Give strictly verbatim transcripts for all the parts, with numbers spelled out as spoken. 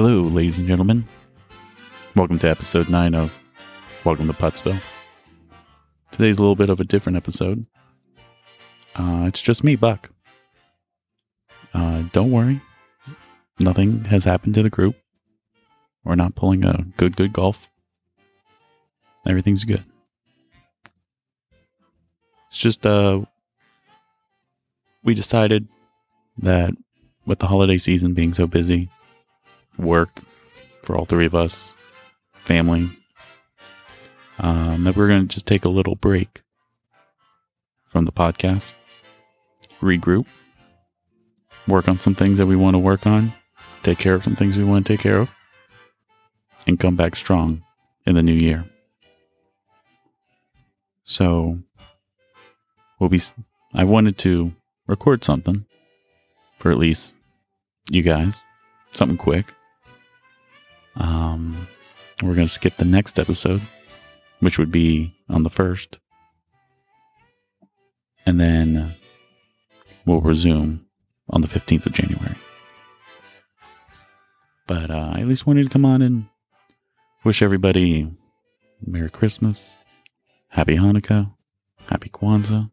Hello, ladies and gentlemen. Welcome to episode nine of Welcome to Puttsville. Today's a little bit of a different episode. Uh, it's just me, Buck. Uh, don't worry. Nothing has happened to the group. We're not pulling a good, good golf. Everything's good. It's just, uh, we decided that with the holiday season being so busy, work for all three of us, family, um, that we're going to just take a little break from the podcast, regroup, work on some things that we want to work on, take care of some things we want to take care of, and come back strong in the new year. So we'll be, I wanted to record something for at least you guys, something quick. Um, we're going to skip the next episode, which would be on the first. And then we'll resume on the fifteenth of January. But uh, I at least wanted to come on and wish everybody Merry Christmas, Happy Hanukkah, Happy Kwanzaa,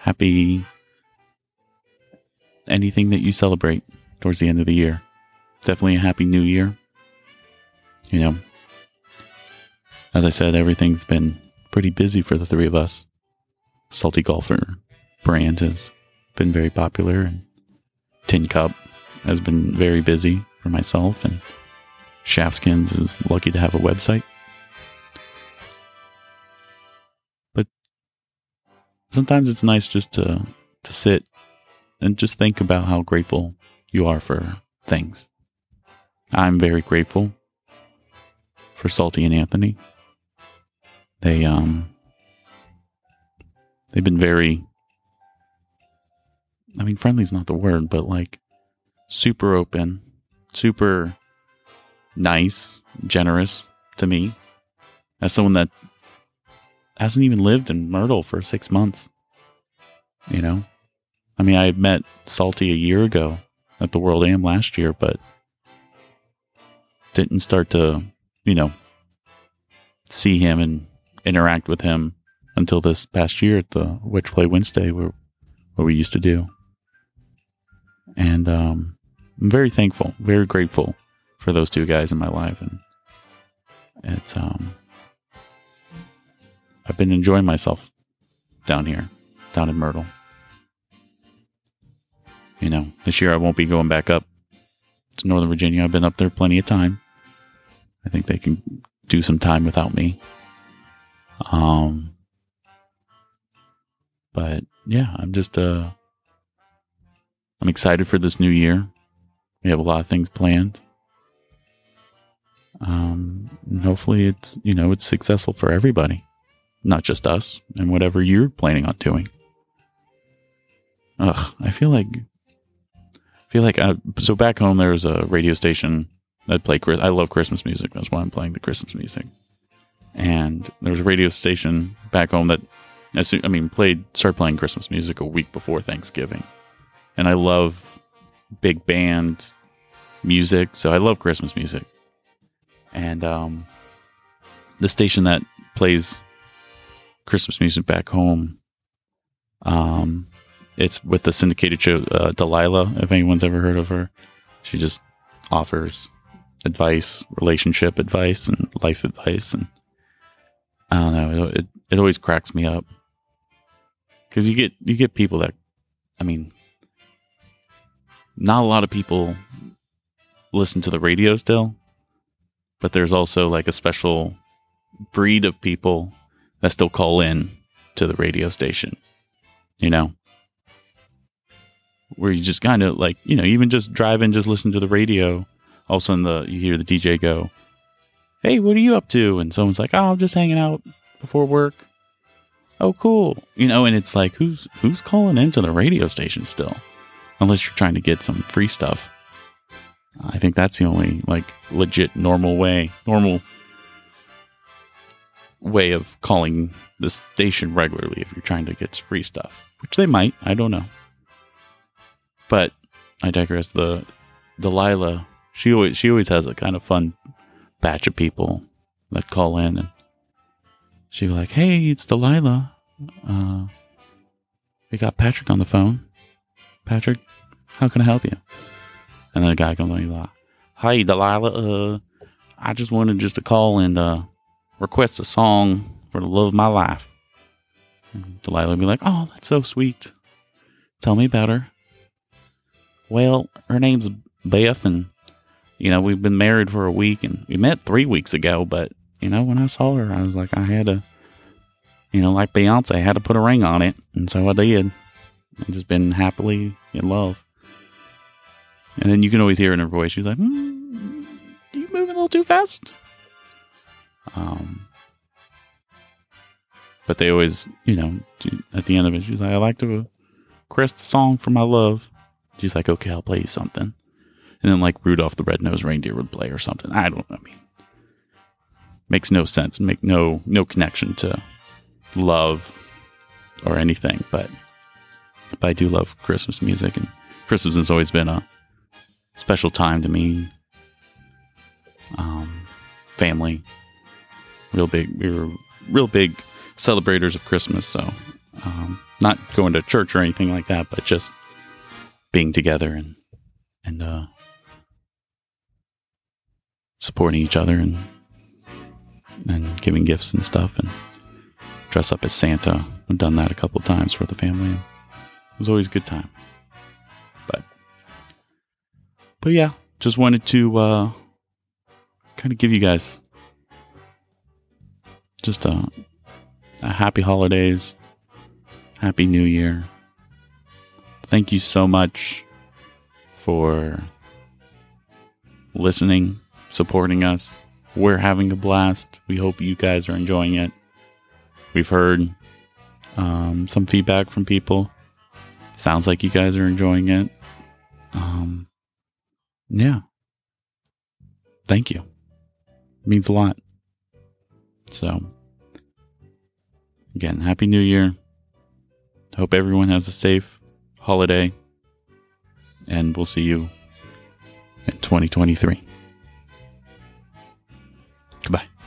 Happy anything that you celebrate towards the end of the year. Definitely a Happy New Year. You know, as I said, everything's been pretty busy for the three of us. Salty Golfer brand has been very popular, and Tin Cup has been very busy for myself, and Shaftskins is lucky to have a website. But sometimes it's nice just to, to sit and just think about how grateful you are for things. I'm very grateful for Salty and Anthony. They, um, they've been very, I mean, friendly's not the word, but like super open, super nice, generous to me as someone that hasn't even lived in Myrtle for six months. You know, I mean, I met Salty a year ago at the World Am last year, but didn't start to, you know, see him and interact with him until this past year at the Witch Play Wednesday, where what we used to do. And um, I'm very thankful, very grateful for those two guys in my life, and it's um, I've been enjoying myself down here, down in Myrtle. You know, this year I won't be going back up to Northern Virginia. I've been up there plenty of time. I think they can do some time without me. Um, but yeah, I'm just, uh, I'm excited for this new year. We have a lot of things planned. Um, and hopefully it's, you know, it's successful for everybody, not just us and whatever you're planning on doing. Ugh, I feel like, I feel like, I, so back home, there was a radio station. I'd play, I love Christmas music. That's why I'm playing the Christmas music. And there was a radio station back home that, I mean, played, started playing Christmas music a week before Thanksgiving. And I love big band music, so I love Christmas music. And um, the station that plays Christmas music back home, um, it's with the syndicated show uh, Delilah, if anyone's ever heard of her. She just offers advice, relationship advice, and life advice, and I don't know. It it, it always cracks me up because you get you get people that, I mean, not a lot of people listen to the radio still, but there's also like a special breed of people that still call in to the radio station, you know, where you just kind of like, you know, even just drive and just listen to the radio. All of a sudden, the, you hear the D J go, "Hey, what are you up to?" And someone's like, "Oh, I'm just hanging out before work." Oh, cool. You know, and it's like, who's who's calling into the radio station still? Unless you're trying to get some free stuff. I think that's the only, like, legit normal way, normal way of calling the station regularly if you're trying to get free stuff. Which they might. I don't know. But I digress. The Delilah... she always she always has a kind of fun batch of people that call in, and she's like, "Hey, it's Delilah. Uh, we got Patrick on the phone. Patrick, how can I help you?" And then a guy comes on, he's like, "Hi, Delilah. Uh, I just wanted just to call and uh, request a song for the love of my life." And Delilah would be like, "Oh, that's so sweet. Tell me about her." "Well, her name's Beth, and, you know, we've been married for a week, and we met three weeks ago, but, you know, when I saw her, I was like, I had to, you know, like Beyonce, I had to put a ring on it, and so I did. I've just been happily in love." And then you can always hear in her voice, she's like, mm, "Do you move a little too fast?" Um, but they always, you know, at the end of it, she's like, "I like to request a song for my love." She's like, "Okay, I'll play you something." And then, like, Rudolph the Red-Nosed Reindeer would play or something. I don't know. I mean, makes no sense. Make no no connection to love or anything. But, but I do love Christmas music, and Christmas has always been a special time to me. Um, family, real big. We were real big celebrators of Christmas. So, um, not going to church or anything like that, but just being together and and uh, supporting each other and and giving gifts and stuff, and dress up as Santa. I've done that a couple times for the family. It was always a good time. But but yeah, just wanted to uh, kind of give you guys just a, a happy holidays, happy New Year. Thank you so much for listening, supporting us. We're having a blast. We hope you guys are enjoying it. We've heard um, some feedback from people. Sounds like you guys are enjoying it. Um, yeah. Thank you. It means a lot. So, again, Happy New Year. Hope everyone has a safe holiday, and we'll see you in twenty twenty-three. Goodbye.